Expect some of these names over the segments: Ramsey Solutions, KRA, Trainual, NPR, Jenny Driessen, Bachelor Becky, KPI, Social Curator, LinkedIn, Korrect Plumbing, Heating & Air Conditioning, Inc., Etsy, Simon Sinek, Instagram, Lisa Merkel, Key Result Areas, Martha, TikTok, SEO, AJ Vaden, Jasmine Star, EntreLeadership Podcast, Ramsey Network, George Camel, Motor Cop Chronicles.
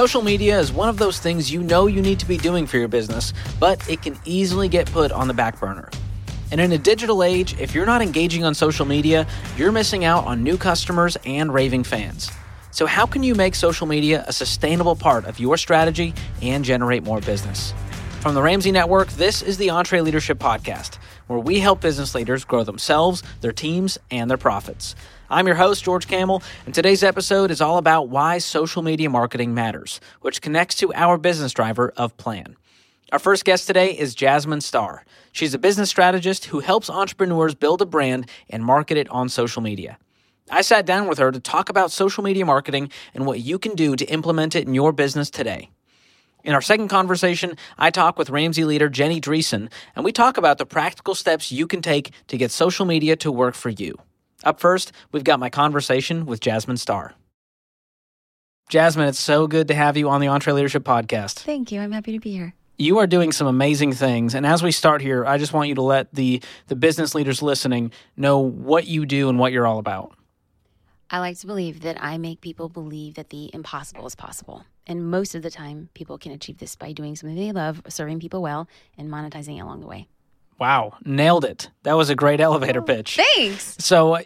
Social media is one of those things you know you need to be doing for your business, but it can easily get put on the back burner. And in a digital age, if you're not engaging on social media, you're missing out on new customers and raving fans. So how can you make social media a sustainable part of your strategy and generate more business? From the Ramsey Network, this is the EntreLeadership Podcast, where we help business leaders grow themselves, their teams, and their profits. I'm your host, George Camel, and today's episode is all about why social media marketing matters, which connects to our business driver of plan. Our first guest today is Jasmine Star. She's a business strategist who helps entrepreneurs build a brand and market it on social media. I sat down with her to talk about social media marketing and what you can do to implement it in your business today. In our second conversation, I talk with Ramsey leader Jenny Driessen, and we talk about the practical steps you can take to get social media to work for you. Up first, we've got my conversation with Jasmine Star. Jasmine, it's so good to have you on the EntreLeadership Podcast. Thank you. I'm happy to be here. You are doing some amazing things, and as we start here, I just want you to let the business leaders listening know what you do and what you're all about. I like to believe that I make people believe that the impossible is possible. And most of the time, people can achieve this by doing something they love, serving people well, and monetizing it along the way. Wow. Nailed it. That was a great elevator pitch. Thanks. So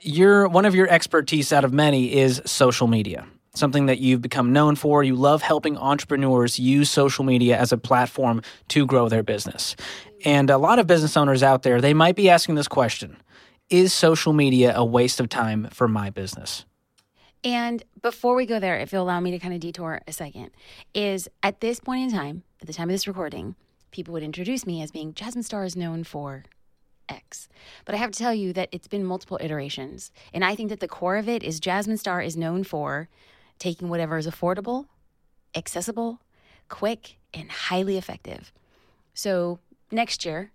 one of your expertise out of many is social media, something that you've become known for. You love helping entrepreneurs use social media as a platform to grow their business. And a lot of business owners out there, they might be asking this question: is social media a waste of time for my business? And before we go there, if you'll allow me to kind of detour a second, is at this point in time, at the time of this recording, people would introduce me as being Jasmine Star is known for X. But I have to tell you that it's been multiple iterations. And I think that the core of it is Jasmine Star is known for taking whatever is affordable, accessible, quick, and highly effective. So next year,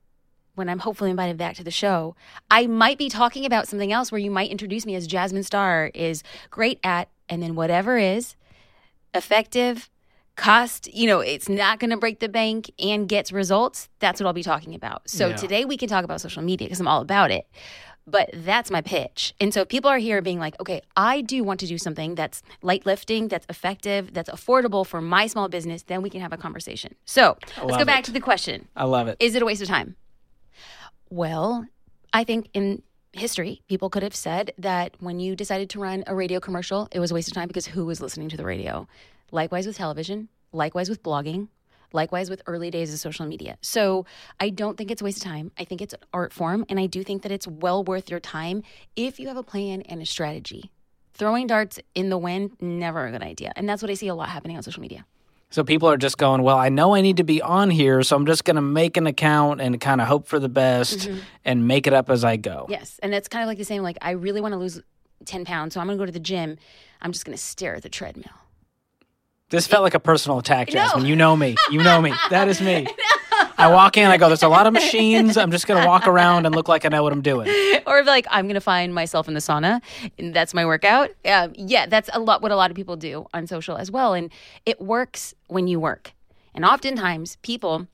when I'm hopefully invited back to the show, I might be talking about something else where you might introduce me as Jasmine Star is great at, and then whatever is effective, cost, it's not going to break the bank and gets results. That's what I'll be talking about. So Today we can talk about social media because I'm all about it. But that's my pitch. And so if people are here being like, okay, I do want to do something that's light lifting, that's effective, that's affordable for my small business, then we can have a conversation. So let's go back to the question. I love it. Is it a waste of time? Well, I think in history, people could have said that when you decided to run a radio commercial, it was a waste of time because who was listening to the radio? Likewise with television, likewise with blogging, likewise with early days of social media. So I don't think it's a waste of time. I think it's an art form, and I do think that it's well worth your time if you have a plan and a strategy. Throwing darts in the wind, never a good idea. And that's what I see a lot happening on social media. So people are just going, well, I know I need to be on here, so I'm just going to make an account and kind of hope for the best and make it up as I go. Yes, and that's kind of like the same, like, I really want to lose 10 pounds, so I'm going to go to the gym. I'm just going to stare at the treadmill. This felt like a personal attack, Jasmine. No. You know me. You know me. That is me. No. I walk in, I go, there's a lot of machines. I'm just going to walk around and look like I know what I'm doing. Or like, I'm going to find myself in the sauna, and that's my workout. Yeah, that's what a lot of people do on social as well. And it works when you work. And oftentimes people,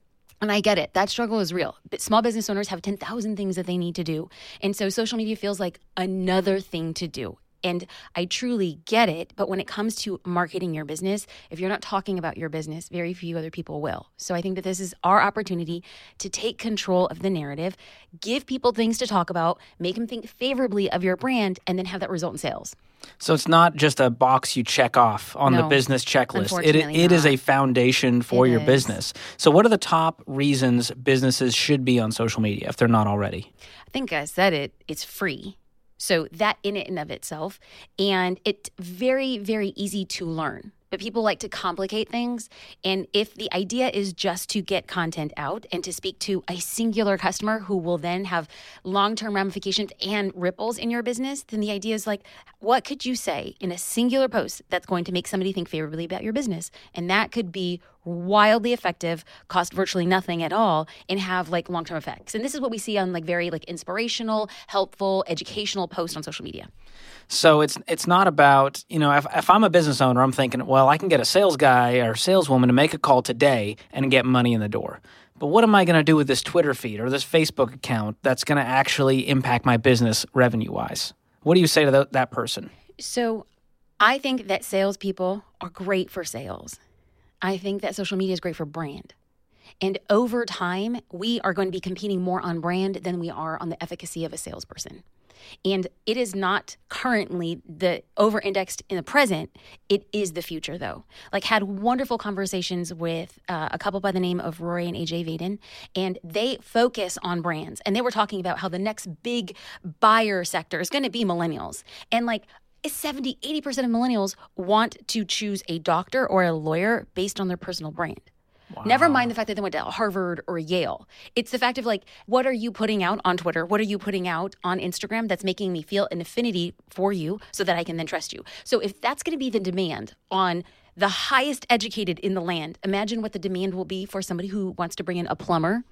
and I get it, that struggle is real. But small business owners have 10,000 things that they need to do. And so social media feels like another thing to do. And I truly get it, but when it comes to marketing your business, if you're not talking about your business, very few other people will. So I think that this is our opportunity to take control of the narrative, give people things to talk about, make them think favorably of your brand, and then have that result in sales. So it's not just a box you check off on the business checklist. It is a foundation for your business. So what are the top reasons businesses should be on social media if they're not already? I think I said it. It's free. So that in it and of itself, and it's very, very easy to learn. But people like to complicate things, and if the idea is just to get content out and to speak to a singular customer who will then have long-term ramifications and ripples in your business, then the idea is like, what could you say in a singular post that's going to make somebody think favorably about your business? And that could be wildly effective, cost virtually nothing at all, and have like long-term effects. And this is what we see on like very like inspirational, helpful, educational posts on social media. So it's not about, if I'm a business owner, I'm thinking, well, I can get a sales guy or saleswoman to make a call today and get money in the door. But what am I going to do with this Twitter feed or this Facebook account that's going to actually impact my business revenue-wise? What do you say to that person? So I think that salespeople are great for sales. I think that social media is great for brand. And over time, we are going to be competing more on brand than we are on the efficacy of a salesperson. And it is not currently the over-indexed in the present. It is the future, though. Like, had wonderful conversations with a couple by the name of Rory and AJ Vaden, and they focus on brands. And they were talking about how the next big buyer sector is going to be millennials. And like 70, 80% of millennials want to choose a doctor or a lawyer based on their personal brand. Wow. Never mind the fact that they went to Harvard or Yale. It's the fact of like, what are you putting out on Twitter? What are you putting out on Instagram that's making me feel an affinity for you so that I can then trust you? So if that's going to be the demand on the highest educated in the land, imagine what the demand will be for somebody who wants to bring in a plumber,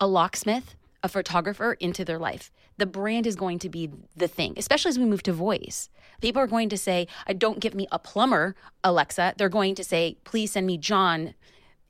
a locksmith, a photographer into their life. The brand is going to be the thing, especially as we move to voice. People are going to say, don't give me a plumber, Alexa. They're going to say, please send me John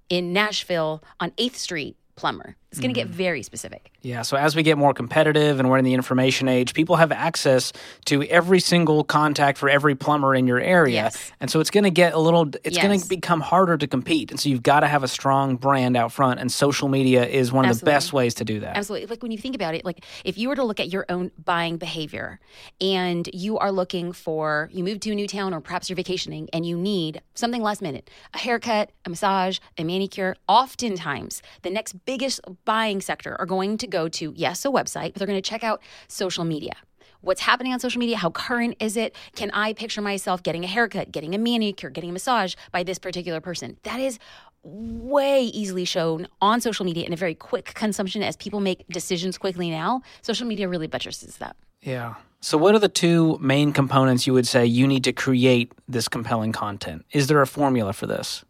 in Nashville on 8th Street plumber. It's going to get very specific. Yeah. So as we get more competitive and we're in the information age, people have access to every single contact for every plumber in your area. Yes. And so it's going to get a little, it's going to become harder to compete. And so you've got to have a strong brand out front, and social media is one of the best ways to do that. Absolutely. Like, when you think about it, like if you were to look at your own buying behavior and you are looking for, you move to a new town or perhaps you're vacationing and you need something last minute, a haircut, a massage, a manicure, oftentimes the next biggest buying sector are going to go to, yes, a website, but they're going to check out social media. What's happening on social media? How current is it? Can I picture myself getting a haircut, getting a manicure, getting a massage by this particular person? That is way easily shown on social media in a very quick consumption as people make decisions quickly now. Social media really buttresses that. Yeah. So what are the two main components you would say you need to create this compelling content? Is there a formula for this?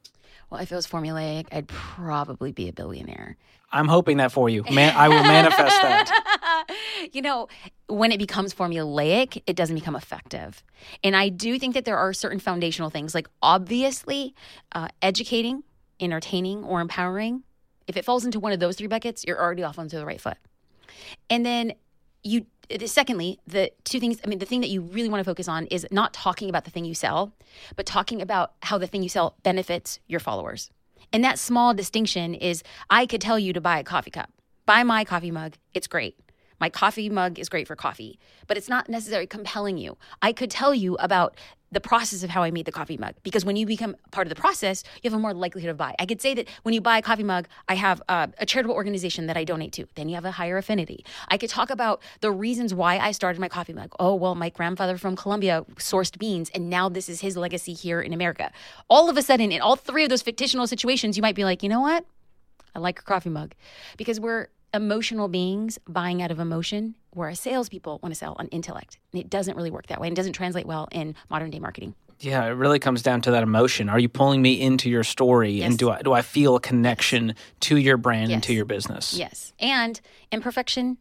Well, if it was formulaic, I'd probably be a billionaire. I'm hoping that for you. I will manifest that. You know, when it becomes formulaic, it doesn't become effective. And I do think that there are certain foundational things, like obviously educating, entertaining, or empowering. If it falls into one of those three buckets, you're already off onto the right foot. And then secondly, the two things, I mean, the thing that you really want to focus on is not talking about the thing you sell, but talking about how the thing you sell benefits your followers. And that small distinction is, I could tell you to buy a coffee cup. Buy my coffee mug. It's great. My coffee mug is great for coffee, but it's not necessarily compelling you. I could tell you about the process of how I made the coffee mug, because when you become part of the process, you have a more likelihood of buy. I could say that when you buy a coffee mug, I have a charitable organization that I donate to. Then you have a higher affinity. I could talk about the reasons why I started my coffee mug. Oh, well, my grandfather from Colombia sourced beans, and now this is his legacy here in America. All of a sudden, in all three of those fictional situations, you might be like, you know what? I like your coffee mug, because we're emotional beings buying out of emotion, whereas salespeople want to sell on intellect. And it doesn't really work that way, and doesn't translate well in modern day marketing. Yeah, it really comes down to that emotion. Are you pulling me into your story? Yes. And do I feel a connection to your brand? Yes. And to your business? Yes. And imperfection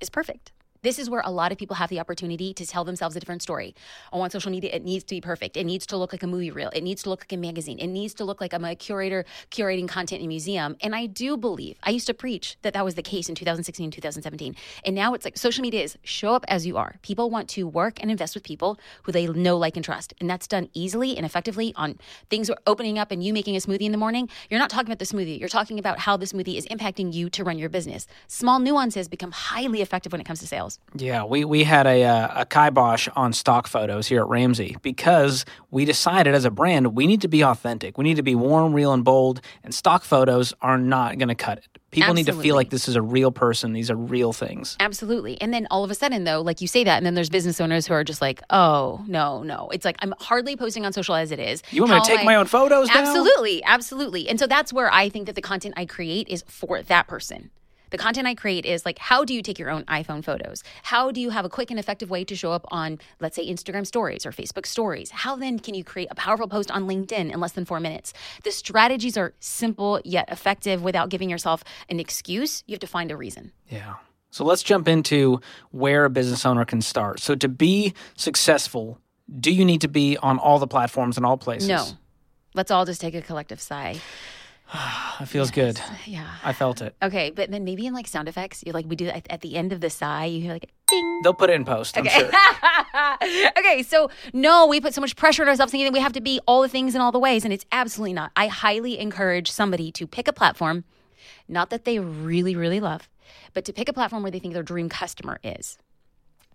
is perfect. This is where a lot of people have the opportunity to tell themselves a different story. Oh, on social media, it needs to be perfect. It needs to look like a movie reel. It needs to look like a magazine. It needs to look like I'm a curator curating content in a museum. And I do believe, I used to preach that that was the case in 2016, 2017. And now it's like social media is show up as you are. People want to work and invest with people who they know, like, and trust. And that's done easily and effectively on things are opening up and you making a smoothie in the morning. You're not talking about the smoothie. You're talking about how the smoothie is impacting you to run your business. Small nuances become highly effective when it comes to sales. Yeah, we had a kibosh on stock photos here at Ramsey, because we decided as a brand, we need to be authentic. We need to be warm, real, and bold, and stock photos are not going to cut it. People Absolutely. Need to feel like this is a real person. These are real things. Absolutely. And then all of a sudden, though, like you say that, and then there's business owners who are just like, oh, no. It's like, I'm hardly posting on social as it is. You want me to take my own photos now? Absolutely. And so that's where I think that the content I create is for that person. The content I create is like, how do you take your own iPhone photos? How do you have a quick and effective way to show up on, let's say, Instagram stories or Facebook stories? How then can you create a powerful post on LinkedIn in less than 4 minutes? The strategies are simple yet effective without giving yourself an excuse. You have to find a reason. Yeah. So let's jump into where a business owner can start. So to be successful, do you need to be on all the platforms in all places? No. Let's all just take a collective sigh. It feels good. Yeah. I felt it. Okay, but then maybe in like sound effects, you're like, we do at the end of the sigh, you hear like ding. They'll put it in post, okay. I'm sure. Okay, so no, we put so much pressure on ourselves thinking that we have to be all the things in all the ways, and it's absolutely not. I highly encourage somebody to pick a platform, not that they really, really love, but to pick a platform where they think their dream customer is.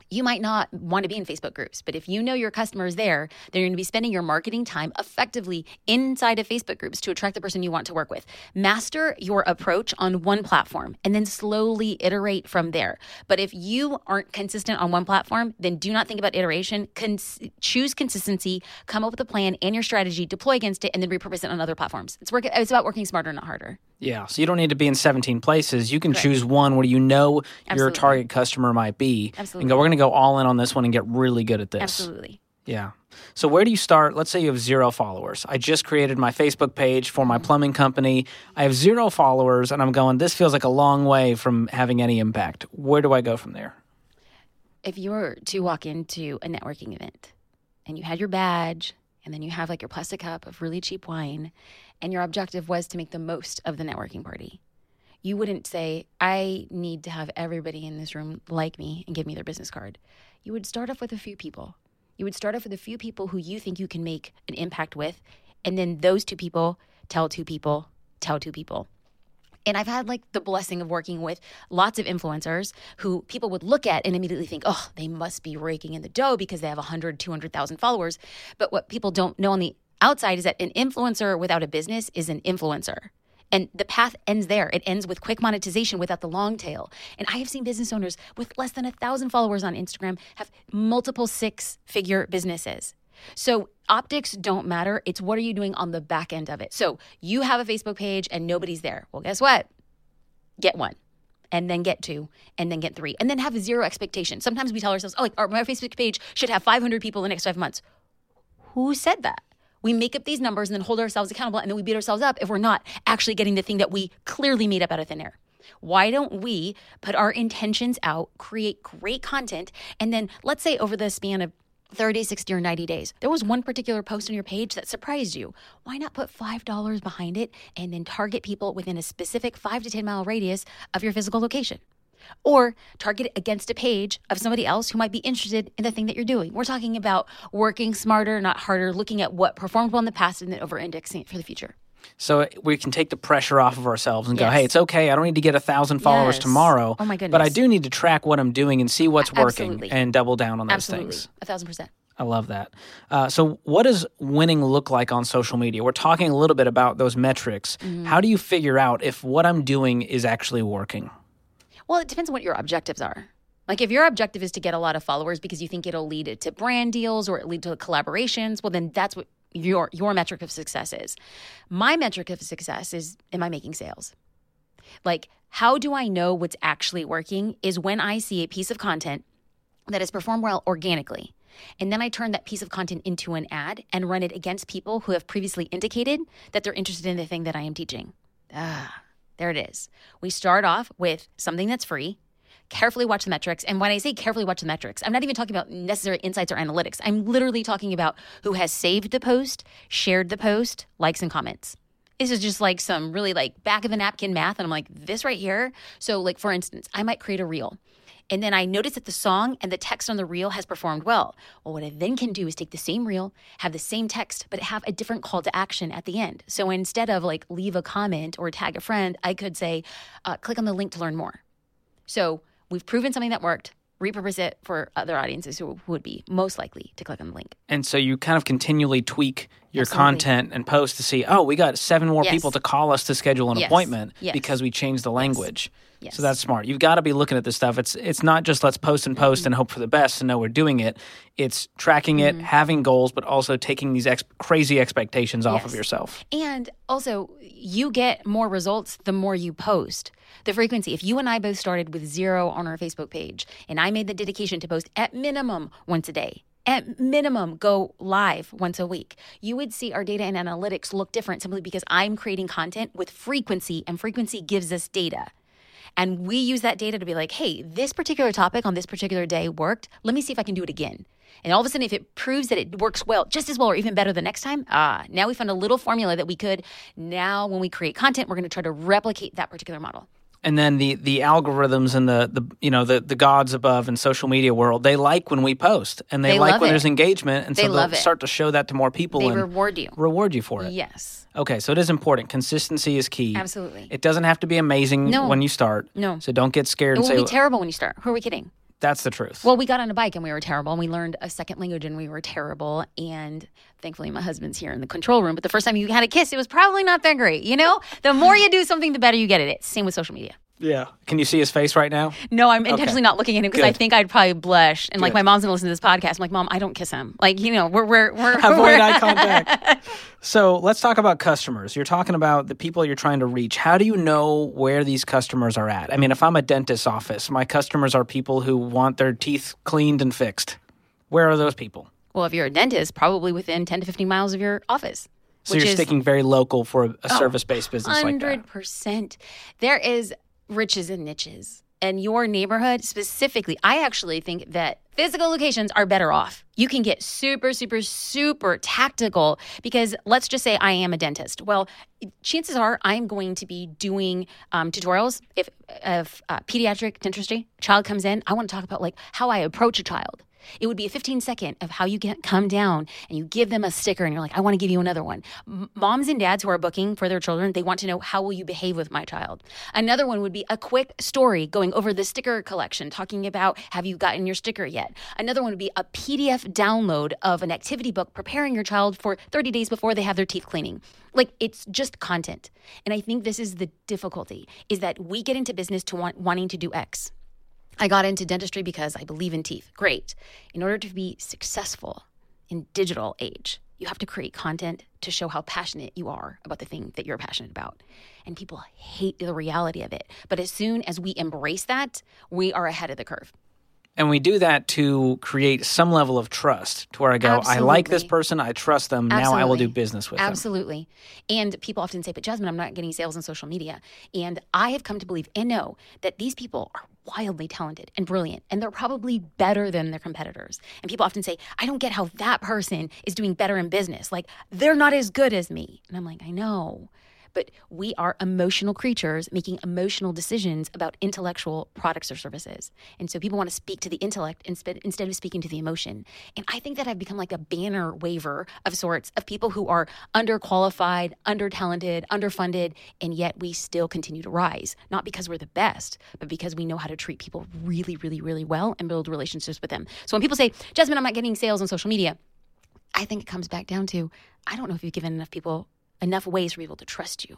You might not want to be in Facebook groups, but if you know your customer is there, then you're going to be spending your marketing time effectively inside of Facebook groups to attract the person you want to work with. Master your approach on one platform and then slowly iterate from there. But if you aren't consistent on one platform, then do not think about iteration. Choose consistency, come up with a plan and your strategy, deploy against it, and then repurpose it on other platforms. It's about working smarter, not harder. Yeah, so you don't need to be in 17 places. You can choose one where you know your target customer might be and go, we're going to go all in on this one and get really good at this. Absolutely. Yeah. So where do you start? Let's say you have 0 followers. I just created my Facebook page for my plumbing company. I have 0 followers, and I'm going, this feels like a long way from having any impact. Where do I go from there? If you were to walk into a networking event and you had your badge, and then you have like your plastic cup of really cheap wine, and your objective was to make the most of the networking party, you wouldn't say, I need to have everybody in this room like me and give me their business card. You would start off with a few people. You would start off with a few people who you think you can make an impact with, and then those 2 people tell 2 people, tell 2 people. And I've had like the blessing of working with lots of influencers who people would look at and immediately think, oh, they must be raking in the dough because they have 100, 200,000 followers. But what people don't know on the outside is that an influencer without a business is an influencer. And the path ends there. It ends with quick monetization without the long tail. And I have seen business owners with less than 1,000 followers on Instagram have multiple 6-figure businesses. So optics don't matter. It's what are you doing on the back end of it. So you have a Facebook page and nobody's there. Well, guess what? Get 1 and then get 2 and then get 3 and then have 0 expectation. Sometimes we tell ourselves, oh, like my Facebook page should have 500 people in the next 5 months. Who said that? We make up these numbers and then hold ourselves accountable and then we beat ourselves up if we're not actually getting the thing that we clearly made up out of thin air. Why don't we put our intentions out, create great content, and then let's say over the span of 30, 60, or 90 days. There was one particular post on your page that surprised you. Why not put $5 behind it and then target people within a specific 5 to 10 mile radius of your physical location? Or target it against a page of somebody else who might be interested in the thing that you're doing. We're talking about working smarter, not harder, looking at what performed well in the past and then over-indexing it for the future. So we can take the pressure off of ourselves and go, hey, it's okay. I don't need to get 1,000 followers tomorrow. Oh my goodness. But I do need to track what I'm doing and see what's working and double down on those things. 1,000%. I love that. So what does winning look like on social media? We're talking a little bit about those metrics. Mm-hmm. How do you figure out if what I'm doing is actually working? Well, it depends on what your objectives are. Like if your objective is to get a lot of followers because you think it'll lead to brand deals or it'll lead to collaborations, well, then that's what your metric of success is. My metric of success is, am I making sales? Like, how do I know what's actually working is when I see a piece of content that has performed well organically. And then I turn that piece of content into an ad and run it against people who have previously indicated that they're interested in the thing that I am teaching. Ah, there it is. We start off with something that's free. Carefully watch the metrics. And when I say carefully watch the metrics, I'm not even talking about necessary insights or analytics. I'm literally talking about who has saved the post, shared the post, likes and comments. This is just like some really like back of a napkin math. And I'm like, this right here. So like, for instance, I might create a reel. And then I notice that the song and the text on the reel has performed well. Well, what I then can do is take the same reel, have the same text, but have a different call to action at the end. So instead of like leave a comment or tag a friend, I could say, click on the link to learn more. So we've proven something that worked. Repurpose it for other audiences who would be most likely to click on the link. And so you kind of continually tweak your content and post to see, oh, we got 7 more people to call us to schedule an appointment because we changed the language. Yes. So that's smart. You've got to be looking at this stuff. It's not just let's post and post and hope for the best and know we're doing it. It's tracking it, having goals, but also taking these crazy expectations off of yourself. And also, you get more results the more you post. The frequency. If you and I both started with 0 on our Facebook page and I made the dedication to post at minimum once a day, at minimum, go live once a week, you would see our data and analytics look different simply because I'm creating content with frequency and frequency gives us data. And we use that data to be like, hey, this particular topic on this particular day worked. Let me see if I can do it again. And all of a sudden, if it proves that it works well, just as well or even better the next time, now we found a little formula that we could. Now when we create content, we're going to try to replicate that particular model. And then the algorithms and the gods above in social media world, they like when we post and they like when there's engagement, and so they'll start to show that to more people. They reward you for it. Yes. Okay, so it is important. Consistency is key. Absolutely. It doesn't have to be amazing when you start. No. So don't get scared. It will be terrible when you start. Who are we kidding? That's the truth. Well, we got on a bike and we were terrible, and we learned a second language and we were terrible. And thankfully, my husband's here in the control room. But the first time you had a kiss, it was probably not that great. You know, the more you do something, the better you get at it. Same with social media. Yeah. Can you see his face right now? No, I'm intentionally not looking at him because I think I'd probably blush. And my mom's gonna listen to this podcast. I'm like, Mom, I don't kiss him. We're avoid eye contact. So let's talk about customers. You're talking about the people you're trying to reach. How do you know where these customers are at? I mean, if I'm a dentist's office, my customers are people who want their teeth cleaned and fixed. Where are those people? Well, if you're a dentist, probably within 10 to 15 miles of your office. So you're sticking very local for a service-based business 100%. Like that. 100%. There is riches and niches. And your neighborhood specifically, I actually think that physical locations are better off. You can get super, super, super tactical because let's just say I am a dentist. Well, chances are I'm going to be doing tutorials. If pediatric dentistry, child comes in, I want to talk about how I approach a child. It would be a 15-second of how you come down and you give them a sticker and you're like, I want to give you another one. Moms and dads who are booking for their children, they want to know, how will you behave with my child? Another one would be a quick story going over the sticker collection, talking about, have you gotten your sticker yet? Another one would be a PDF download of an activity book preparing your child for 30 days before they have their teeth cleaning. It's just content. And I think this is the difficulty, is that we get into business to wanting to do X. I got into dentistry because I believe in teeth. Great. In order to be successful in digital age, you have to create content to show how passionate you are about the thing that you're passionate about. And people hate the reality of it. But as soon as we embrace that, we are ahead of the curve. And we do that to create some level of trust to where I go, absolutely. I like this person, I trust them, absolutely. Now I will do business with absolutely. Them. Absolutely. And people often say, but Jasmine, I'm not getting sales on social media. And I have come to believe and know that these people are wildly talented and brilliant, and they're probably better than their competitors. And people often say, I don't get how that person is doing better in business. They're not as good as me. And I'm like, I know. But we are emotional creatures making emotional decisions about intellectual products or services. And so people want to speak to the intellect instead of speaking to the emotion. And I think that I've become a banner waver of sorts of people who are underqualified, undertalented, underfunded, and yet we still continue to rise. Not because we're the best, but because we know how to treat people really, really, really well and build relationships with them. So when people say, Jasmine, I'm not getting sales on social media, I think it comes back down to, I don't know if you've given enough people enough ways for people to trust you.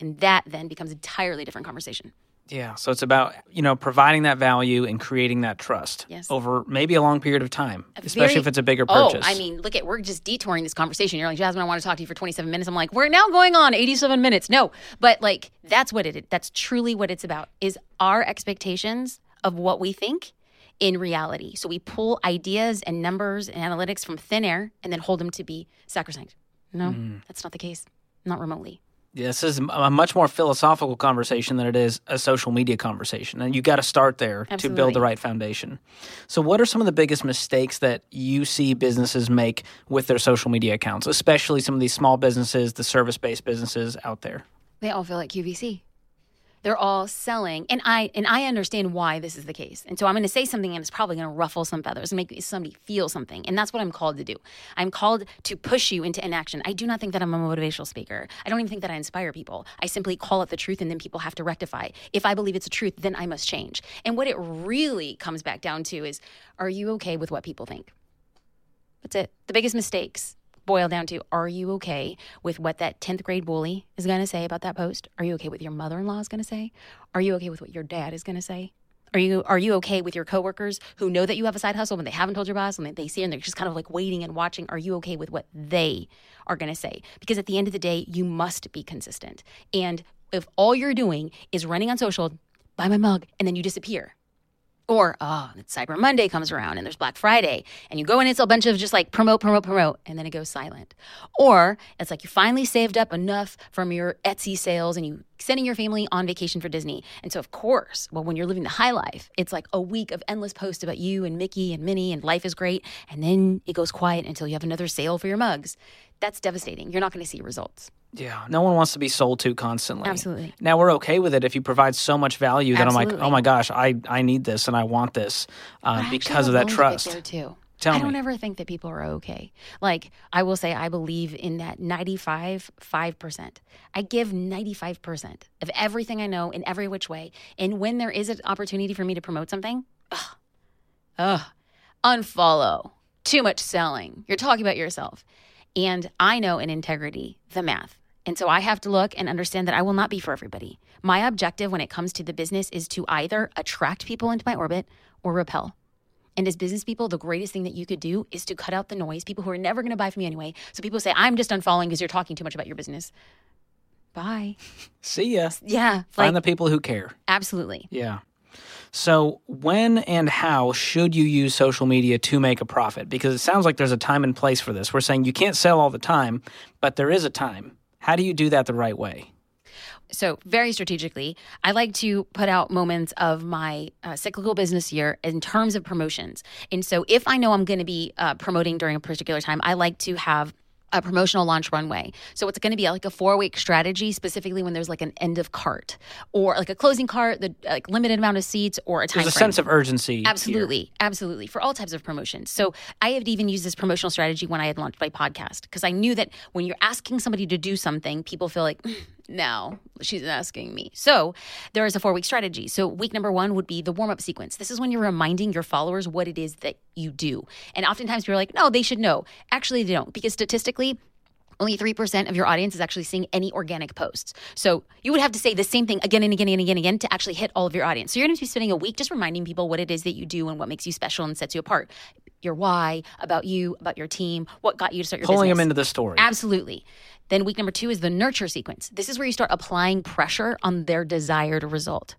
And that then becomes an entirely different conversation. Yeah. So it's about, providing that value and creating that trust over maybe a long period of time, especially if it's a bigger purchase. Oh, I mean, we're just detouring this conversation. You're like, Jasmine, I want to talk to you for 27 minutes. I'm like, we're now going on 87 minutes. No, but that's what it is. That's truly what it's about, is our expectations of what we think in reality. So we pull ideas and numbers and analytics from thin air and then hold them to be sacrosanct. No, that's not the case. Not remotely. Yeah, this is a much more philosophical conversation than it is a social media conversation. And you got to start there absolutely. To build the right foundation. So what are some of the biggest mistakes that you see businesses make with their social media accounts, especially some of these small businesses, the service-based businesses out there? They all feel like QVC. They're all selling. And I understand why this is the case. And so I'm going to say something, and it's probably going to ruffle some feathers and make somebody feel something. And that's what I'm called to do. I'm called to push you into inaction. I do not think that I'm a motivational speaker. I don't even think that I inspire people. I simply call it the truth, and then people have to rectify. If I believe it's the truth, then I must change. And what it really comes back down to is, are you okay with what people think? That's it. The biggest mistakes boil down to, are you okay with what that 10th grade bully is going to say about that post? Are you okay with your mother-in-law is going to say? Are you okay with what your dad is going to say? Are you okay with your coworkers who know that you have a side hustle but they haven't told your boss, and they see and they're just kind of waiting and watching? Are you okay with what they are going to say? Because at the end of the day, you must be consistent. And if all you're doing is running on social, buy my mug, and then you disappear. Or, Cyber Monday comes around and there's Black Friday and you go and it's a bunch of just promote, and then it goes silent. Or it's you finally saved up enough from your Etsy sales and you sending your family on vacation for Disney. And so, of course, well, when you're living the high life, it's like a week of endless posts about you and Mickey and Minnie and life is great. And then it goes quiet until you have another sale for your mugs. That's devastating. You're not going to see results. Yeah. No one wants to be sold to constantly. Absolutely. Now, we're okay with it if you provide so much value that absolutely. I'm like, oh my gosh, I need this and I want this because of that trust. There too. I don't ever think that people are okay. Like, I will say I believe in that 5%. I give 95% of everything I know in every which way. And when there is an opportunity for me to promote something, unfollow. Too much selling. You're talking about yourself. And I know in integrity, the math. And so I have to look and understand that I will not be for everybody. My objective when it comes to the business is to either attract people into my orbit or repel. And as business people, the greatest thing that you could do is to cut out the noise, people who are never going to buy from you anyway. So people say, I'm just unfollowing because you're talking too much about your business. Bye. See ya. Yeah. Find the people who care. Absolutely. Yeah. So when and how should you use social media to make a profit? Because it sounds like there's a time and place for this. We're saying you can't sell all the time, but there is a time. How do you do that the right way? So very strategically, I like to put out moments of my cyclical business year in terms of promotions. And so if I know I'm going to be promoting during a particular time, I like to have a promotional launch runway. So it's going to be like a 4-week strategy, specifically when there's like an end of cart or like a closing cart, the like limited amount of seats or a time frame. There's a sense of urgency. Absolutely. Here. Absolutely. For all types of promotions. So I had even used this promotional strategy when I had launched my podcast because I knew that when you're asking somebody to do something, people feel like, no, she's asking me. So there is a 4-week strategy. So week number 1 would be the warm-up sequence. This is when you're reminding your followers what it is that you do. And oftentimes people are like, no, they should know. Actually, they don't, because statistically, only 3% of your audience is actually seeing any organic posts. So you would have to say the same thing again and again and again and again to actually hit all of your audience. So you're going to be spending a week just reminding people what it is that you do and what makes you special and sets you apart. Your why, about you, about your team, what got you to start your business. Pulling them into the story. Absolutely. Then week number 2 is the nurture sequence. This is where you start applying pressure on their desired result.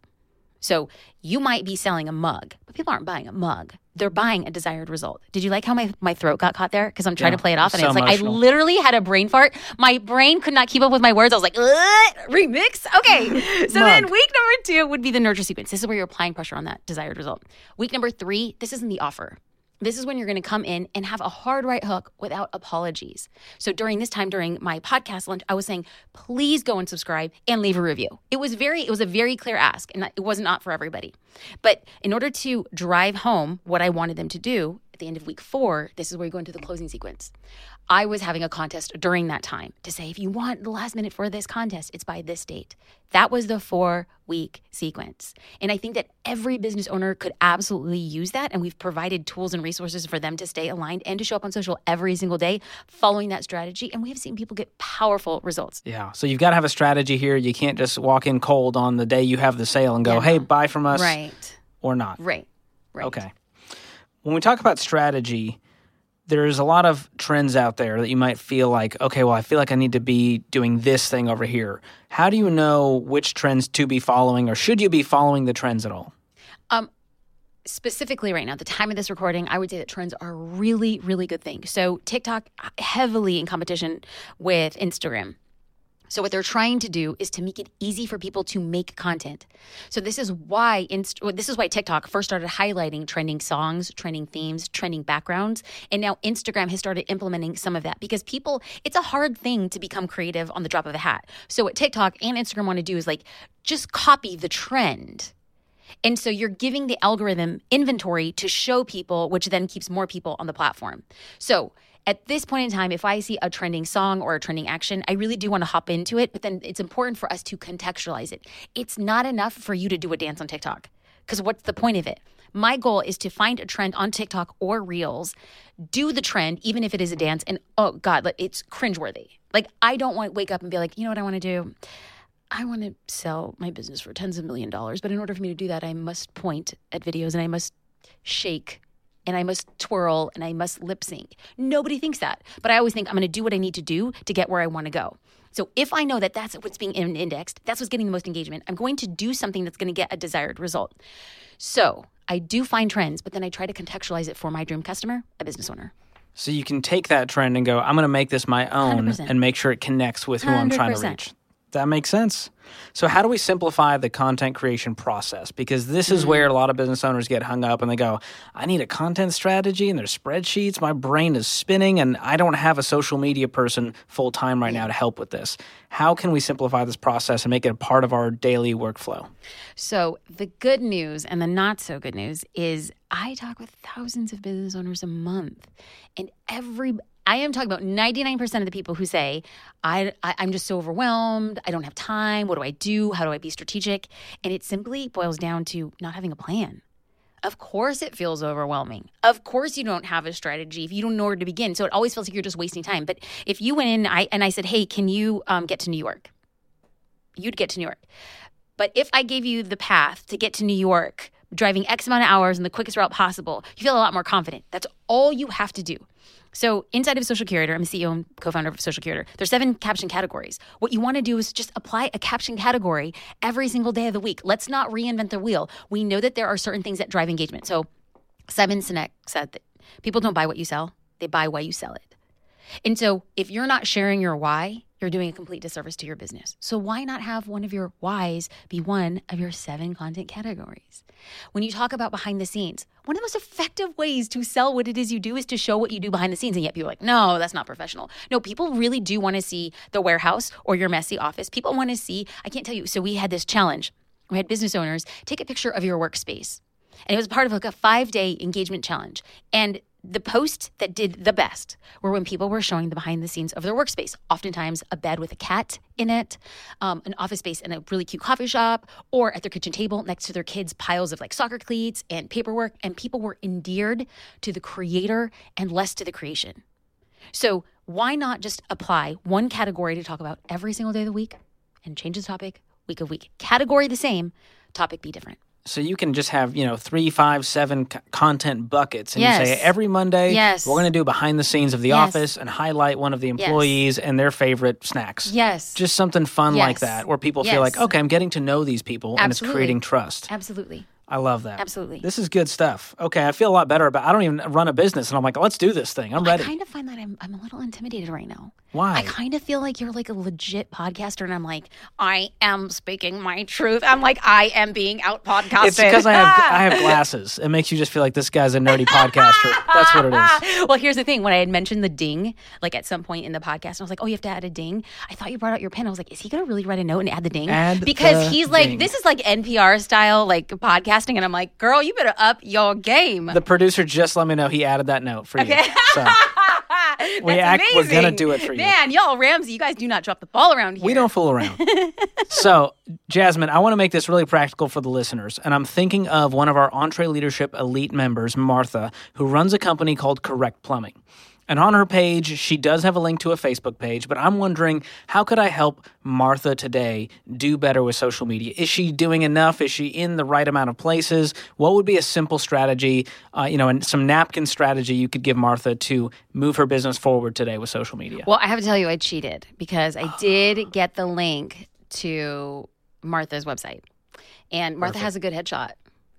So you might be selling a mug, but people aren't buying a mug. They're buying a desired result. Did you like how my throat got caught there? Because I'm trying to play it off. And so it's like, emotional. I literally had a brain fart. My brain could not keep up with my words. I was like, remix? Okay. So then week number 2 would be the nurture sequence. This is where you're applying pressure on that desired result. Week number 3, this isn't the offer. This is when you're going to come in and have a hard right hook without apologies. So during this time, during my podcast lunch, I was saying, please go and subscribe and leave a review. It was a very clear ask, and it was not for everybody. But in order to drive home what I wanted them to do at the end of week 4, this is where you go into the closing sequence. I was having a contest during that time to say, if you want the last minute for this contest, it's by this date. That was the 4-week sequence. And I think that every business owner could absolutely use that. And we've provided tools and resources for them to stay aligned and to show up on social every single day following that strategy. And we have seen people get powerful results. Yeah. So you've got to have a strategy here. You can't just walk in cold on the day you have the sale and go, hey, buy from us or not. Right. Okay. When we talk about strategy, there's a lot of trends out there that you might feel like, okay, well, I feel like I need to be doing this thing over here. How do you know which trends to be following, or should you be following the trends at all? Specifically right now, the time of this recording, I would say that trends are a really, really good thing. So TikTok heavily in competition with Instagram. So what they're trying to do is to make it easy for people to make content. So this is why TikTok first started highlighting trending songs, trending themes, trending backgrounds, and now Instagram has started implementing some of that because people, it's a hard thing to become creative on the drop of a hat. So what TikTok and Instagram want to do is like just copy the trend. And so you're giving the algorithm inventory to show people, which then keeps more people on the platform. So at this point in time, if I see a trending song or a trending action, I really do want to hop into it, but then it's important for us to contextualize it. It's not enough for you to do a dance on TikTok, because what's the point of it? My goal is to find a trend on TikTok or Reels, do the trend, even if it is a dance, and oh God, it's cringeworthy. Like, I don't want to wake up and be like, you know what I want to do? I want to sell my business for tens of million dollars, but in order for me to do that, I must point at videos and I must shake and I must twirl, and I must lip sync. Nobody thinks that. But I always think I'm going to do what I need to do to get where I want to go. So if I know that that's what's being indexed, that's what's getting the most engagement, I'm going to do something that's going to get a desired result. So I do find trends, but then I try to contextualize it for my dream customer, a business owner. So you can take that trend and go, I'm going to make this my own 100%. And make sure it connects with who I'm trying to reach. That makes sense. So how do we simplify the content creation process? Because this is where a lot of business owners get hung up and they go, I need a content strategy and there's spreadsheets. My brain is spinning and I don't have a social media person full time right now to help with this. How can we simplify this process and make it a part of our daily workflow? So the good news and the not so good news is I talk with thousands of business owners a month, and I am talking about 99% of the people who say, I'm just so overwhelmed. I don't have time. What do I do? How do I be strategic? And it simply boils down to not having a plan. Of course it feels overwhelming. Of course you don't have a strategy if you don't know where to begin. So it always feels like you're just wasting time. But if you went in and I said, hey, can you get to New York? You'd get to New York. But if I gave you the path to get to New York, driving X amount of hours in the quickest route possible, you feel a lot more confident. That's all you have to do. So inside of Social Curator, I'm the CEO and co-founder of Social Curator. There's 7 caption categories. What you want to do is just apply a caption category every single day of the week. Let's not reinvent the wheel. We know that there are certain things that drive engagement. So Simon Sinek said that people don't buy what you sell. They buy why you sell it. And so if you're not sharing your why, you're doing a complete disservice to your business. So why not have one of your whys be one of your 7 content categories? When you talk about behind the scenes, one of the most effective ways to sell what it is you do is to show what you do behind the scenes. And yet people are like, no, that's not professional. No, people really do want to see the warehouse or your messy office. People want to see, I can't tell you. So we had this challenge. We had business owners take a picture of your workspace. And it was part of like a 5-day engagement challenge. And the posts that did the best were when people were showing the behind the scenes of their workspace, oftentimes a bed with a cat in it, an office space in a really cute coffee shop, or at their kitchen table next to their kids' piles of like soccer cleats and paperwork. And people were endeared to the creator and less to the creation. So why not just apply one category to talk about every single day of the week and change the topic week of week? Category the same, topic be different. So you can just have, 3, 5, 7 content buckets. And yes. You say every Monday, we're going to do behind the scenes of the office and highlight one of the employees and their favorite snacks. Yes. Just something fun like that where people feel like, okay, I'm getting to know these people and it's creating trust. Absolutely. I love that. Absolutely. This is good stuff. Okay, I feel a lot better about I don't even run a business, and I'm like, let's do this thing. I'm ready. I kind of find that I'm a little intimidated right now. Why? I kind of feel like you're like a legit podcaster, and I'm like, I am speaking my truth. I'm like, I am being out podcasted. It's because I have glasses. It makes you just feel like this guy's a nerdy podcaster. That's what it is. Well, here's the thing. When I had mentioned the ding, like at some point in the podcast, and I was like, oh, you have to add a ding. I thought you brought out your pen. I was like, is he going to really write a note and add the ding? Because this is like NPR style, like podcast. And I'm like, girl, you better up your game. The producer just let me know he added that note for you. So we're going to do it for you. Man, y'all, Ramsey, you guys do not drop the ball around here. We don't fool around. So, Jasmine, I want to make this really practical for the listeners. And I'm thinking of one of our EntreLeadership elite members, Martha, who runs a company called Korrect Plumbing. And on her page, she does have a link to a Facebook page, but I'm wondering, how could I help Martha today do better with social media? Is she doing enough? Is she in the right amount of places? What would be a simple strategy, and some napkin strategy you could give Martha to move her business forward today with social media? Well, I have to tell you, I cheated because I did get the link to Martha's website. And Martha has a good headshot.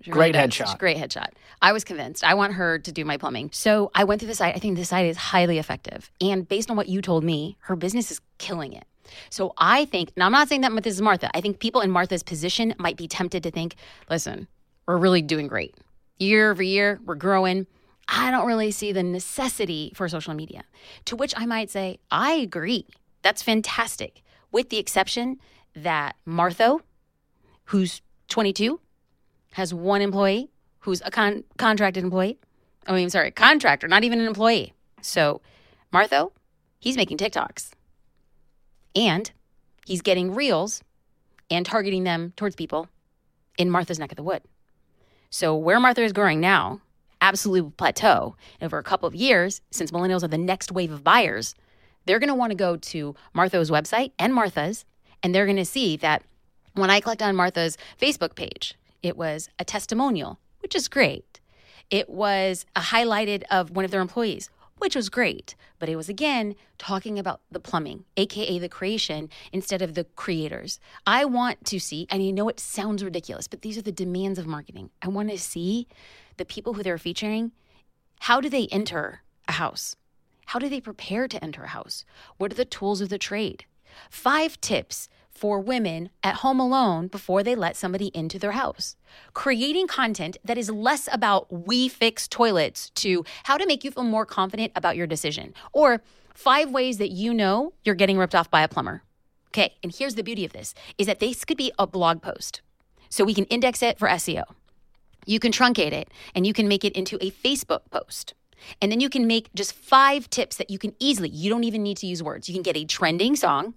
Great headshot. I was convinced. I want her to do my plumbing. So I went through the site. I think the site is highly effective. And based on what you told me, her business is killing it. So I think, now I'm not saying that this is Martha. I think people in Martha's position might be tempted to think, listen, we're really doing great. Year over year, we're growing. I don't really see the necessity for social media. To which I might say, I agree. That's fantastic. With the exception that Martha, who's 22, has one employee who's a contracted employee. Contractor, not even an employee. So Martha, he's making TikToks. And he's getting reels and targeting them towards people in Martha's neck of the wood. So where Martha is growing now, absolute plateau. Over a couple of years, since millennials are the next wave of buyers, they're going to want to go to Martha's website and Martha's, and they're going to see that when I clicked on Martha's Facebook page, it was a testimonial, which is great. It was a highlighted of one of their employees, which was great. But it was, again, talking about the plumbing, a.k.a. the creation, instead of the creators. I want to see, and I know it sounds ridiculous, but these are the demands of marketing. I want to see the people who they're featuring. How do they enter a house? How do they prepare to enter a house? What are the tools of the trade? 5 tips for women at home alone before they let somebody into their house. Creating content that is less about we fix toilets to how to make you feel more confident about your decision, or 5 ways that you know you're getting ripped off by a plumber. Okay, and here's the beauty of this, is that this could be a blog post. So we can index it for SEO. You can truncate it and you can make it into a Facebook post. And then you can make just 5 tips that you can easily, you don't even need to use words. You can get a trending song,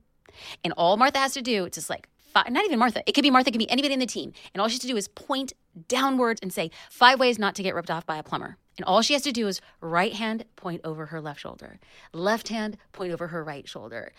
and all Martha has to do, it's just like, not even Martha, it could be Martha, it could be anybody in the team. And all she has to do is point downwards and say 5 ways not to get ripped off by a plumber. And all she has to do is right hand point over her left shoulder, left hand point over her right shoulder,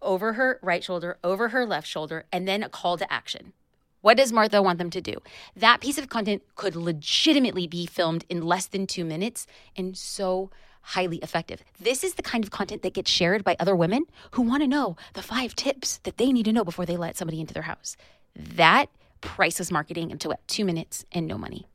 over her right shoulder, over her left shoulder, and then a call to action. What does Martha want them to do? That piece of content could legitimately be filmed in less than 2 minutes and so highly effective. This is the kind of content that gets shared by other women who want to know the 5 tips that they need to know before they let somebody into their house. That priceless marketing into 2 minutes and no money.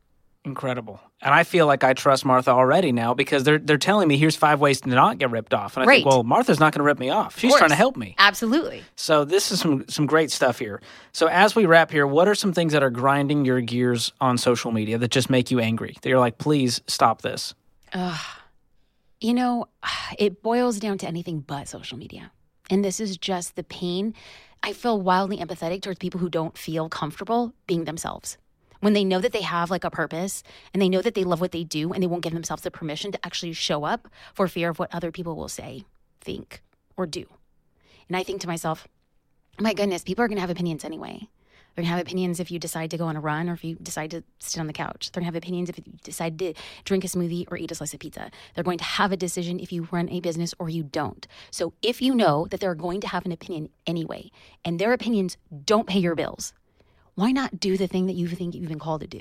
Incredible. And I feel like I trust Martha already now because they're telling me here's 5 ways to not get ripped off. And I think, well, Martha's not going to rip me off. She's trying to help me. Absolutely. So this is some great stuff here. So as we wrap here, what are some things that are grinding your gears on social media that just make you angry? That you're like, please stop this. You know, it boils down to anything but social media. And this is just the pain. I feel wildly empathetic towards people who don't feel comfortable being themselves. When they know that they have like a purpose and they know that they love what they do and they won't give themselves the permission to actually show up for fear of what other people will say, think, or do. And I think to myself, my goodness, people are going to have opinions anyway. They're going to have opinions if you decide to go on a run or if you decide to sit on the couch. They're going to have opinions if you decide to drink a smoothie or eat a slice of pizza. They're going to have a decision if you run a business or you don't. So if you know that they're going to have an opinion anyway and their opinions don't pay your bills, why not do the thing that you think you've been called to do?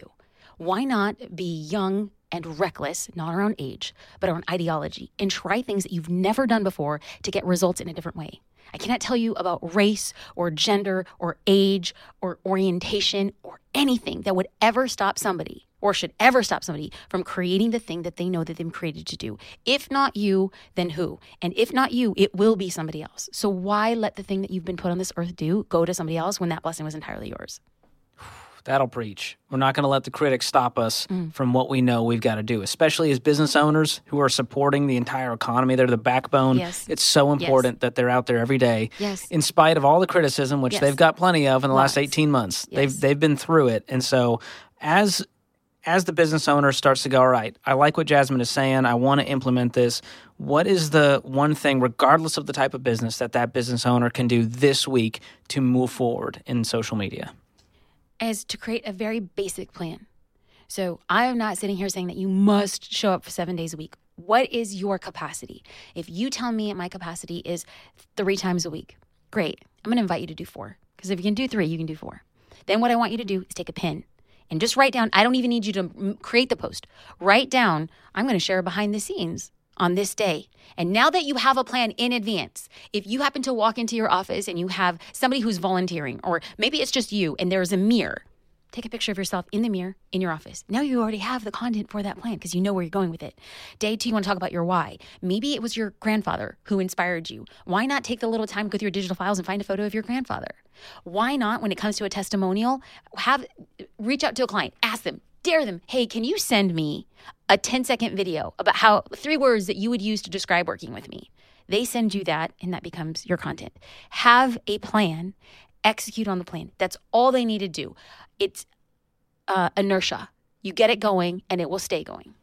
Why not be young and reckless, not around age, but around ideology, and try things that you've never done before to get results in a different way? I cannot tell you about race or gender or age or orientation or anything that would ever stop somebody or should ever stop somebody from creating the thing that they know that they've created to do. If not you, then who? And if not you, it will be somebody else. So why let the thing that you've been put on this earth do go to somebody else when that blessing was entirely yours? That'll preach. We're not going to let the critics stop us from what we know we've got to do, especially as business owners who are supporting the entire economy. They're the backbone. Yes. It's so important that they're out there every day, in spite of all the criticism, which they've got plenty of in the last 18 months. Yes. They've been through it. And so as the business owner starts to go, all right, I like what Jasmine is saying. I want to implement this. What is the one thing, regardless of the type of business, that business owner can do this week to move forward in social media? Is to create a very basic plan. So I am not sitting here saying that you must show up for 7 days a week. What is your capacity? If you tell me my capacity is 3 times a week, great. I'm going to invite you to do 4 because if you can do 3, you can do 4. Then what I want you to do is take a pen and just write down, I don't even need you to create the post. Write down, I'm going to share behind the scenes on this day. And now that you have a plan in advance, if you happen to walk into your office and you have somebody who's volunteering, or maybe it's just you and there's a mirror, take a picture of yourself in the mirror in your office. Now you already have the content for that plan because you know where you're going with it. Day 2, you want to talk about your why. Maybe it was your grandfather who inspired you. Why not take the little time, go through your digital files and find a photo of your grandfather? Why not, when it comes to a testimonial, reach out to a client, ask them, dare them, hey, can you send me a 10-second video about how 3 words that you would use to describe working with me? They send you that, and that becomes your content. Have a plan. Execute on the plan. That's all they need to do. It's inertia. You get it going, and it will stay going.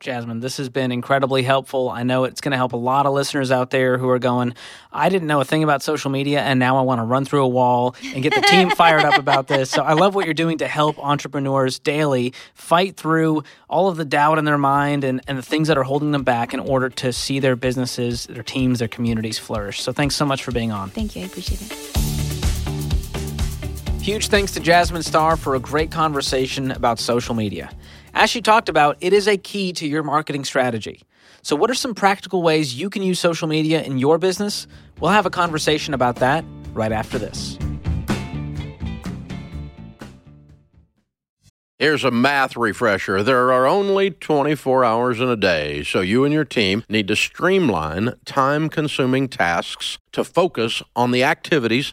Jasmine, this has been incredibly helpful. I know it's going to help a lot of listeners out there who are going, I didn't know a thing about social media, and now I want to run through a wall and get the team fired up about this. So I love what you're doing to help entrepreneurs daily fight through all of the doubt in their mind and the things that are holding them back in order to see their businesses, their teams, their communities flourish. So thanks so much for being on. Thank you. I appreciate it. Huge thanks to Jasmine Star for a great conversation about social media. As she talked about, it is a key to your marketing strategy. So what are some practical ways you can use social media in your business? We'll have a conversation about that right after this. Here's a math refresher. There are only 24 hours in a day, so you and your team need to streamline time-consuming tasks to focus on the activities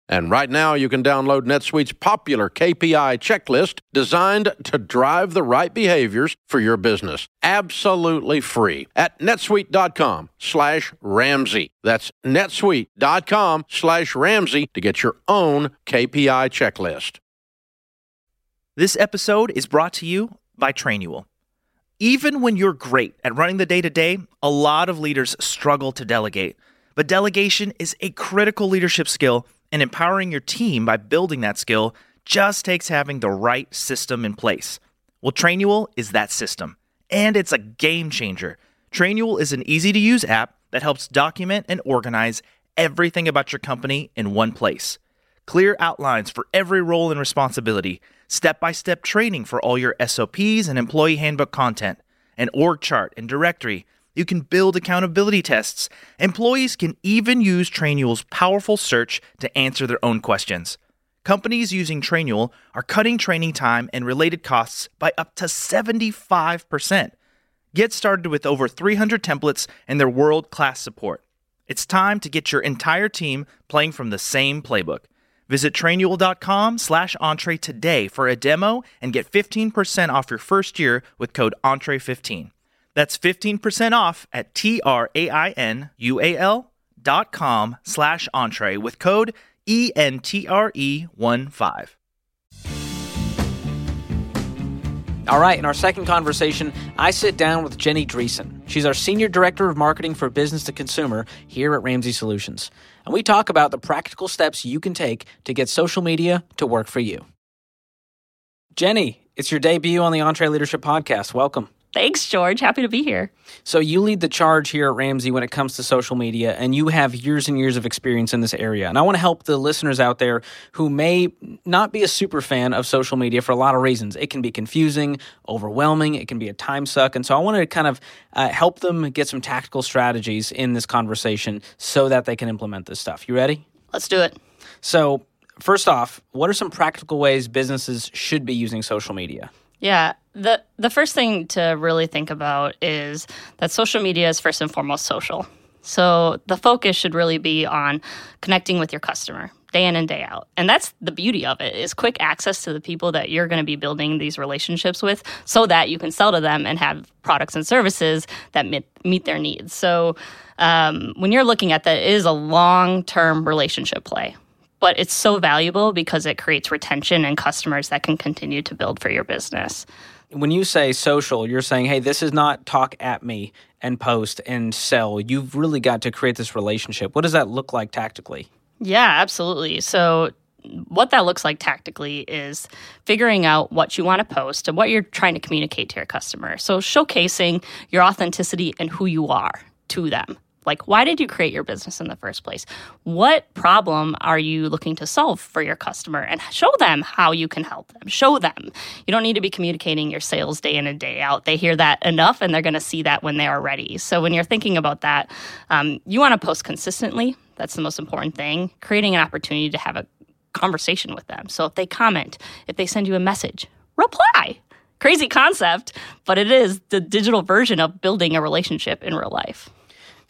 And right now, you can download NetSuite's popular KPI checklist designed to drive the right behaviors for your business. Absolutely free at netsuite.com/Ramsey. That's netsuite.com/Ramsey to get your own KPI checklist. This episode is brought to you by Trainual. Even when you're great at running the day-to-day, a lot of leaders struggle to delegate. But delegation is a critical leadership skill, and empowering your team by building that skill just takes having the right system in place. Well, Trainual is that system, and it's a game changer. Trainual is an easy-to-use app that helps document and organize everything about your company in one place. Clear outlines for every role and responsibility, step-by-step training for all your SOPs and employee handbook content, an org chart and directory. You can build accountability tests. Employees can even use Trainual's powerful search to answer their own questions. Companies using Trainual are cutting training time and related costs by up to 75%. Get started with over 300 templates and their world-class support. It's time to get your entire team playing from the same playbook. Visit Trainual.com/entree today for a demo and get 15% off your first year with code entree15. That's 15% off at Trainual.com/entree with code ENTRE15. All right, in our second conversation, I sit down with Jenny Driessen. She's our Senior Director of Marketing for Business to Consumer here at Ramsey Solutions. And we talk about the practical steps you can take to get social media to work for you. Jenny, it's your debut on the Entre Leadership Podcast. Welcome. Thanks, George. Happy to be here. So you lead the charge here at Ramsey when it comes to social media, and you have years and years of experience in this area. And I want to help the listeners out there who may not be a super fan of social media for a lot of reasons. It can be confusing, overwhelming. It can be a time suck. And so I wanted to kind of help them get some tactical strategies in this conversation so that they can implement this stuff. You ready? Let's do it. So first off, what are some practical ways businesses should be using social media? Yeah. The first thing to really think about is that social media is first and foremost social. So the focus should really be on connecting with your customer day in and day out. And that's the beauty of it, is quick access to the people that you're going to be building these relationships with so that you can sell to them and have products and services that meet their needs. So when you're looking at that, it is a long-term relationship play. But it's so valuable because it creates retention and customers that can continue to build for your business. When you say social, you're saying, hey, this is not talk at me and post and sell. You've really got to create this relationship. What does that look like tactically? Yeah, absolutely. So what that looks like tactically is figuring out what you want to post and what you're trying to communicate to your customer. So showcasing your authenticity and who you are to them. Like, why did you create your business in the first place? What problem are you looking to solve for your customer? And show them how you can help them. Show them. You don't need to be communicating your sales day in and day out. They hear that enough, and they're going to see that when they are ready. So when you're thinking about that, you want to post consistently. That's the most important thing. Creating an opportunity to have a conversation with them. So if they comment, if they send you a message, reply. Crazy concept, but it is the digital version of building a relationship in real life.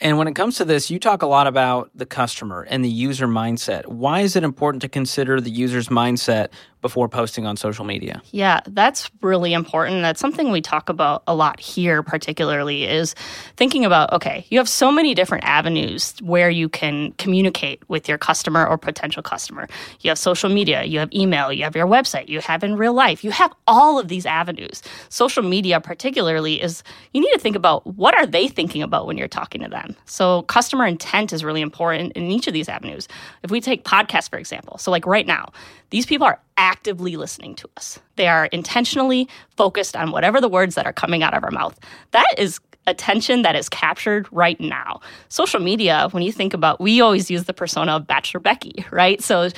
And when it comes to this, you talk a lot about the customer and the user mindset. Why is it important to consider the user's mindset before posting on social media? Yeah, that's really important. That's something we talk about a lot here particularly is thinking about, okay, you have so many different avenues where you can communicate with your customer or potential customer. You have social media, you have email, you have your website, you have in real life. You have all of these avenues. Social media particularly is, you need to think about what are they thinking about when you're talking to them. So customer intent is really important in each of these avenues. If we take podcasts, for example, so like right now, these people are actively listening to us. They are intentionally focused on whatever the words that are coming out of our mouth. That is attention that is captured right now. Social media, when you think about, we always use the persona of Bachelor Becky, right? So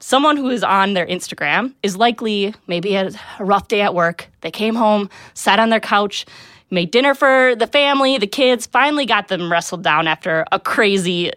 someone who is on their Instagram is likely maybe had a rough day at work. They came home, sat on their couch, made dinner for the family, the kids, finally got them wrestled down after a crazy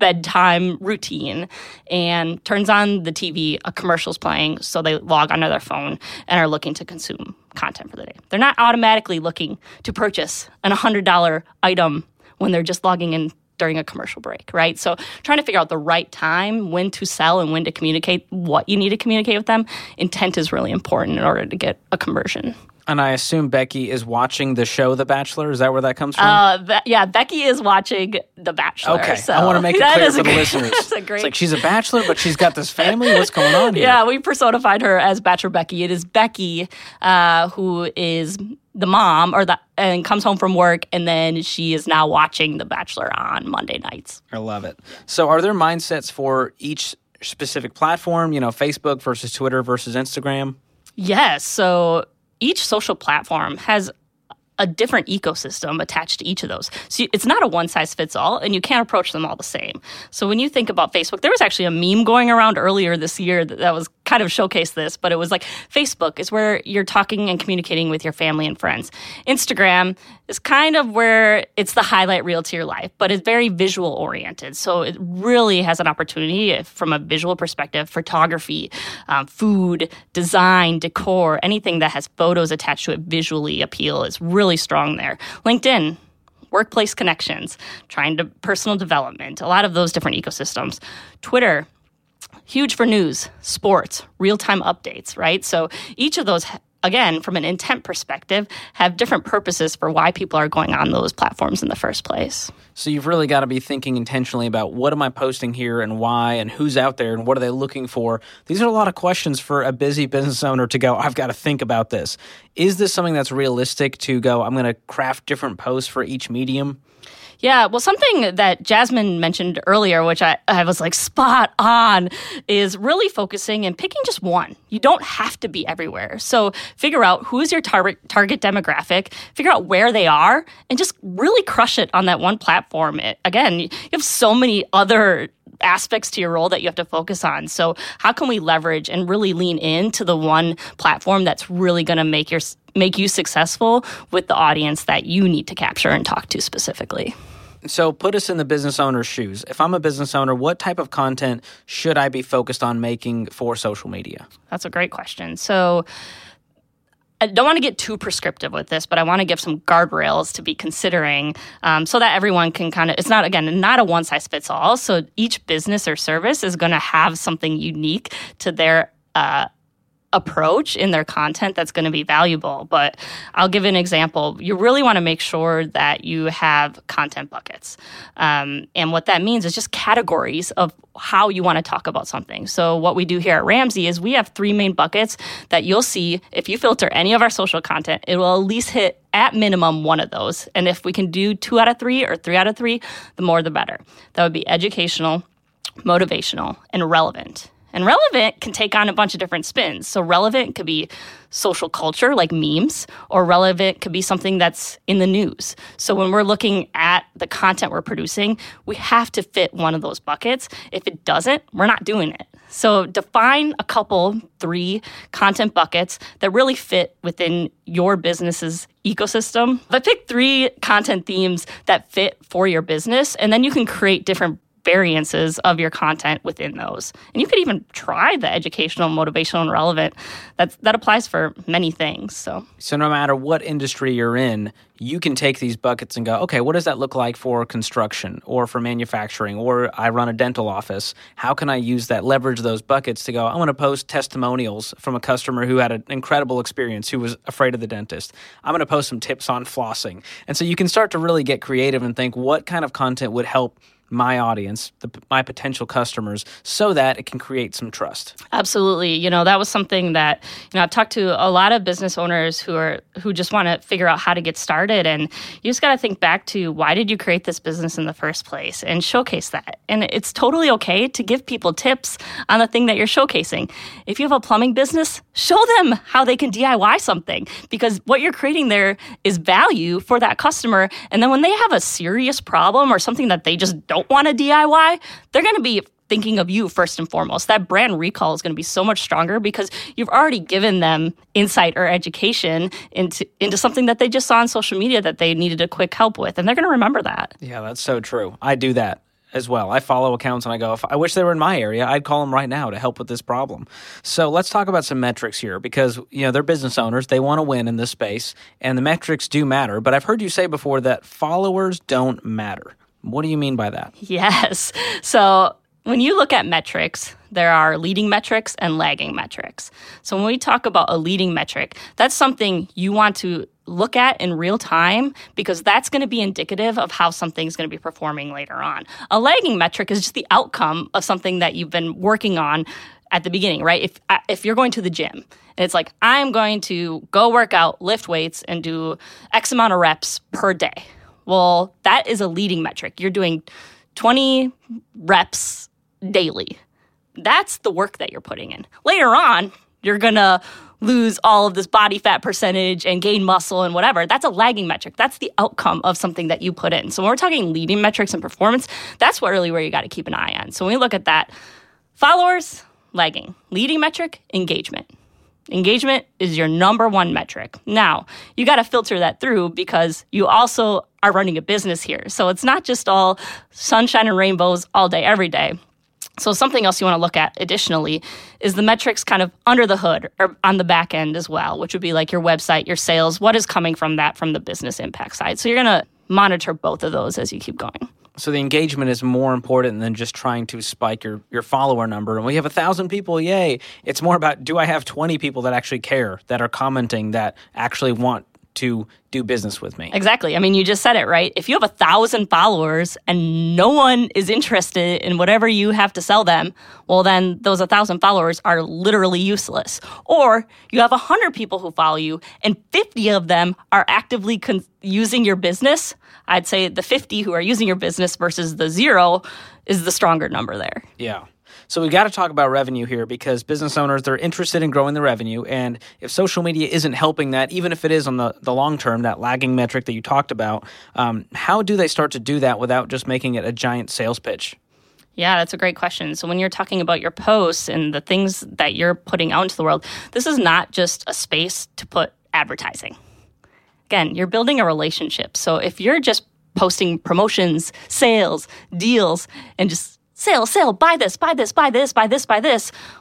bedtime routine, and turns on the TV, a commercial's playing, so they log onto their phone and are looking to consume content for the day. They're not automatically looking to purchase an $100 item when they're just logging in during a commercial break, right? So trying to figure out the right time, when to sell and when to communicate what you need to communicate with them, intent is really important in order to get a conversion. And I assume Becky is watching the show The Bachelor. Is that where that comes from? Yeah, Becky is watching The Bachelor. Okay, so I want to make it clear for the listeners. That's a great... It's like she's a bachelor, but she's got this family. What's going on here? Yeah, we personified her as Bachelor Becky. It is Becky who is the mom and comes home from work, and then she is now watching The Bachelor on Monday nights. I love it. So are there mindsets for each specific platform, you know, Facebook versus Twitter versus Instagram? Yes, so... each social platform has a different ecosystem attached to each of those. So it's not a one-size-fits-all, and you can't approach them all the same. So when you think about Facebook, there was actually a meme going around earlier this year that was kind of showcased this, but it was like Facebook is where you're talking and communicating with your family and friends. Instagram is kind of where it's the highlight reel to your life, but it's very visual-oriented. So it really has an opportunity from a visual perspective, photography, food, design, decor, anything that has photos attached to it visually appeal is really strong there. LinkedIn, workplace connections, personal development, a lot of those different ecosystems. Twitter, huge for news, sports, real-time updates, right? So each of those, again, from an intent perspective, have different purposes for why people are going on those platforms in the first place. So you've really got to be thinking intentionally about what am I posting here and why and who's out there and what are they looking for? These are a lot of questions for a busy business owner to go, I've got to think about this. Is this something that's realistic to go, I'm going to craft different posts for each medium? Yeah, well, something that Jasmine mentioned earlier, which I was like spot on, is really focusing and picking just one. You don't have to be everywhere. So figure out who's your target demographic, figure out where they are, and just really crush it on that one platform. Again, you have so many other aspects to your role that you have to focus on. So how can we leverage and really lean into the one platform that's really going to make you successful with the audience that you need to capture and talk to specifically? So put us in the business owner's shoes. If I'm a business owner, what type of content should I be focused on making for social media? That's a great question. So I don't want to get too prescriptive with this, but I want to give some guardrails to be considering so that everyone can kind of, it's not, again, not a one-size-fits-all. So each business or service is going to have something unique to their approach in their content that's going to be valuable. But I'll give an example. You really want to make sure that you have content buckets. And what that means is just categories of how you want to talk about something. So what we do here at Ramsey is we have three main buckets that you'll see. If you filter any of our social content, it will at least hit at minimum one of those. And if we can do 2 out of 3 or 3 out of 3, the more the better. That would be educational, motivational, and relevant. And relevant can take on a bunch of different spins. So relevant could be social culture, like memes, or relevant could be something that's in the news. So when we're looking at the content we're producing, we have to fit one of those buckets. If it doesn't, we're not doing it. So define a couple, 3 content buckets that really fit within your business's ecosystem. But pick 3 content themes that fit for your business, and then you can create different variances of your content within those. And you could even try the educational, motivational, and relevant. That applies for many things. So no matter what industry you're in, you can take these buckets and go, okay, what does that look like for construction or for manufacturing, or I run a dental office? How can I use that, leverage those buckets to go, I want to post testimonials from a customer who had an incredible experience, who was afraid of the dentist. I'm going to post some tips on flossing. And so you can start to really get creative and think what kind of content would help my audience, my potential customers, so that it can create some trust. Absolutely. That was something that, I've talked to a lot of business owners who just want to figure out how to get started. And you just got to think back to, why did you create this business in the first place, and showcase that. And it's totally okay to give people tips on the thing that you're showcasing. If you have a plumbing business, show them how they can DIY something, because what you're creating there is value for that customer. And then when they have a serious problem or something that they just don't want to DIY, they're going to be thinking of you first and foremost. That brand recall is going to be so much stronger because you've already given them insight or education into something that they just saw on social media that they needed a quick help with, and they're going to remember that. Yeah, that's so true. I do that as well. I follow accounts and I go, if I wish they were in my area, I'd call them right now to help with this problem. So let's talk about some metrics here, because they're business owners. They want to win in this space, and the metrics do matter. But I've heard you say before that followers don't matter. What do you mean by that? Yes. So when you look at metrics, there are leading metrics and lagging metrics. So when we talk about a leading metric, that's something you want to look at in real time, because that's going to be indicative of how something's going to be performing later on. A lagging metric is just the outcome of something that you've been working on at the beginning, right? If you're going to the gym, and it's like, I'm going to go work out, lift weights, and do X amount of reps per day. Well, that is a leading metric. You're doing 20 reps daily. That's the work that you're putting in. Later on, you're going to lose all of this body fat percentage and gain muscle and whatever. That's a lagging metric. That's the outcome of something that you put in. So when we're talking leading metrics and performance, that's really where you got to keep an eye on. So when we look at that, followers, lagging. Leading metric, engagement. Engagement is your number one metric. Now, you got to filter that through, because you also are running a business here. So it's not just all sunshine and rainbows all day, every day. So something else you want to look at additionally is the metrics kind of under the hood or on the back end as well, which would be like your website, your sales, what is coming from that from the business impact side. So you're going to monitor both of those as you keep going. So the engagement is more important than just trying to spike your follower number. And we have 1,000 people, yay. It's more about, do I have 20 people that actually care, that are commenting, that actually want to do business with me? Exactly. You just said it, right? If you have 1,000 followers and no one is interested in whatever you have to sell them, well, then those 1,000 followers are literally useless. Or you have 100 people who follow you and 50 of them are actively using your business. I'd say the 50 who are using your business versus the 0 is the stronger number there. Yeah. So we got to talk about revenue here, because business owners, they're interested in growing the revenue. And if social media isn't helping that, even if it is on the long term, that lagging metric that you talked about, how do they start to do that without just making it a giant sales pitch? Yeah, that's a great question. So when you're talking about your posts and the things that you're putting out into the world, this is not just a space to put advertising. Again, you're building a relationship. So if you're just posting promotions, sales, deals, and just sale, buy this.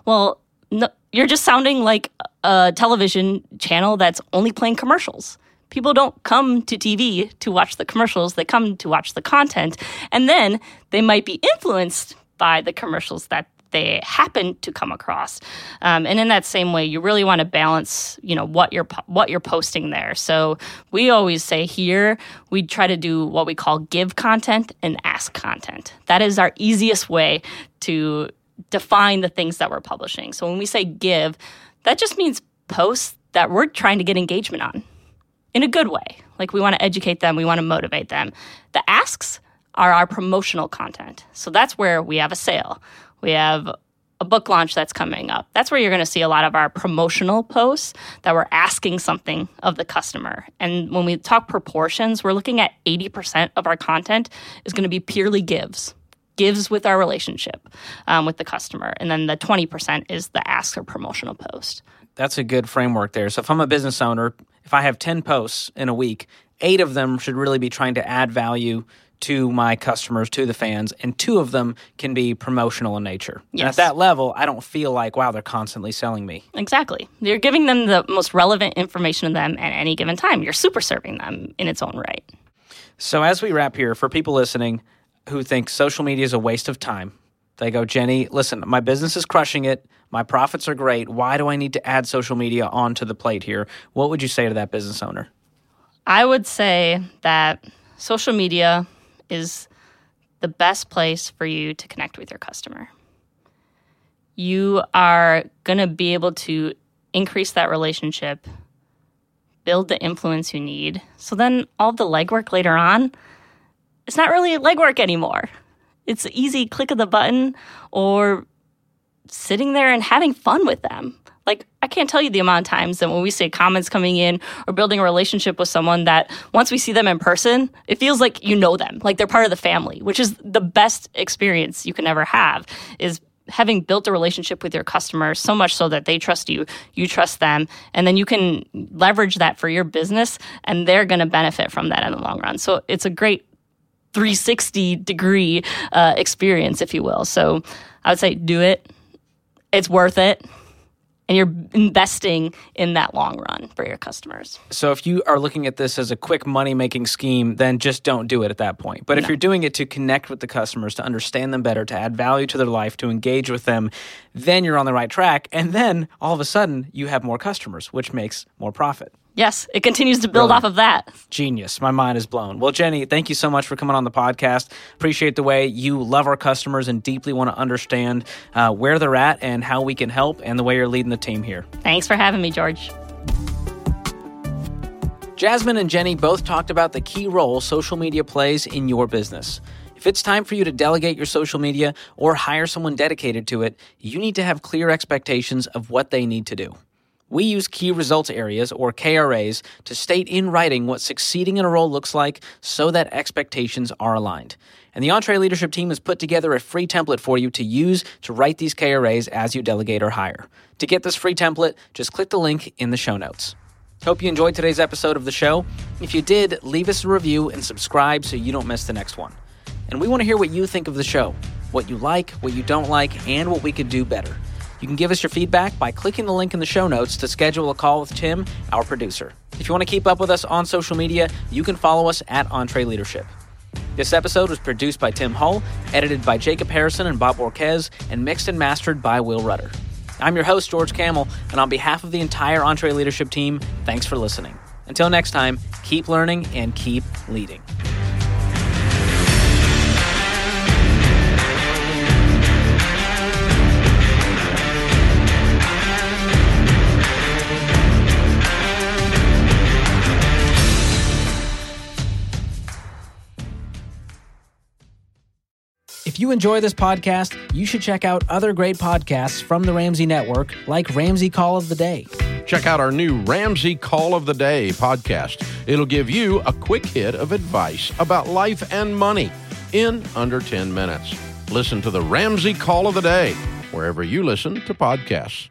Well, no, you're just sounding like a television channel that's only playing commercials. People don't come to TV to watch the commercials. They come to watch the content. And then they might be influenced by the commercials that they happen to come across. And in that same way, you really want to balance, what you're posting there. So we always say here, we try to do what we call give content and ask content. That is our easiest way to define the things that we're publishing. So when we say give, that just means posts that we're trying to get engagement on in a good way. Like, we want to educate them. We want to motivate them. The asks are our promotional content. So that's where we have a sale. We have a book launch that's coming up. That's where you're going to see a lot of our promotional posts that we're asking something of the customer. And when we talk proportions, we're looking at 80% of our content is going to be purely gives with our relationship with the customer. And then the 20% is the ask or promotional post. That's a good framework there. So if I'm a business owner, if I have 10 posts in a week, 8 of them should really be trying to add value to my customers, to the fans, and two of them can be promotional in nature. Yes. And at that level, I don't feel like, wow, they're constantly selling me. Exactly. You're giving them the most relevant information to them at any given time. You're super serving them in its own right. So as we wrap here, for people listening who think social media is a waste of time, they go, Jenny, listen, my business is crushing it. My profits are great. Why do I need to add social media onto the plate here? What would you say to that business owner? I would say that social media is the best place for you to connect with your customer. You are going to be able to increase that relationship, build the influence you need. So then all the legwork later on, it's not really legwork anymore. It's an easy click of the button or sitting there and having fun with them. Like, I can't tell you the amount of times that when we see comments coming in or building a relationship with someone that once we see them in person, it feels like you know them, like they're part of the family, which is the best experience you can ever have, is having built a relationship with your customer so much so that they trust you, you trust them, and then you can leverage that for your business, and they're going to benefit from that in the long run. So it's a great 360-degree experience, if you will. So I would say do it. It's worth it. And you're investing in that long run for your customers. So if you are looking at this as a quick money-making scheme, then just don't do it at that point. But if you're doing it to connect with the customers, to understand them better, to add value to their life, to engage with them, then you're on the right track. And then all of a sudden, you have more customers, which makes more profit. Yes, it continues to build off of that. Genius. My mind is blown. Well, Jenny, thank you so much for coming on the podcast. Appreciate the way you love our customers and deeply want to understand where they're at and how we can help, and the way you're leading the team here. Thanks for having me, George. Jasmine and Jenny both talked about the key role social media plays in your business. If it's time for you to delegate your social media or hire someone dedicated to it, you need to have clear expectations of what they need to do. We use key results areas, or KRAs, to state in writing what succeeding in a role looks like so that expectations are aligned. And the Entre Leadership team has put together a free template for you to use to write these KRAs as you delegate or hire. To get this free template, just click the link in the show notes. Hope you enjoyed today's episode of the show. If you did, leave us a review and subscribe so you don't miss the next one. And we want to hear what you think of the show, what you like, what you don't like, and what we could do better. You can give us your feedback by clicking the link in the show notes to schedule a call with Tim, our producer. If you want to keep up with us on social media, you can follow us at EntreLeadership. This episode was produced by Tim Hull, edited by Jacob Harrison and Bob Borquez, and mixed and mastered by Will Rudder. I'm your host, George Camel, and on behalf of the entire EntreLeadership team, thanks for listening. Until next time, keep learning and keep leading. If you enjoy this podcast, you should check out other great podcasts from the Ramsey Network, like Ramsey Call of the Day. Check out our new Ramsey Call of the Day podcast. It'll give you a quick hit of advice about life and money in under 10 minutes. Listen to the Ramsey Call of the Day wherever you listen to podcasts.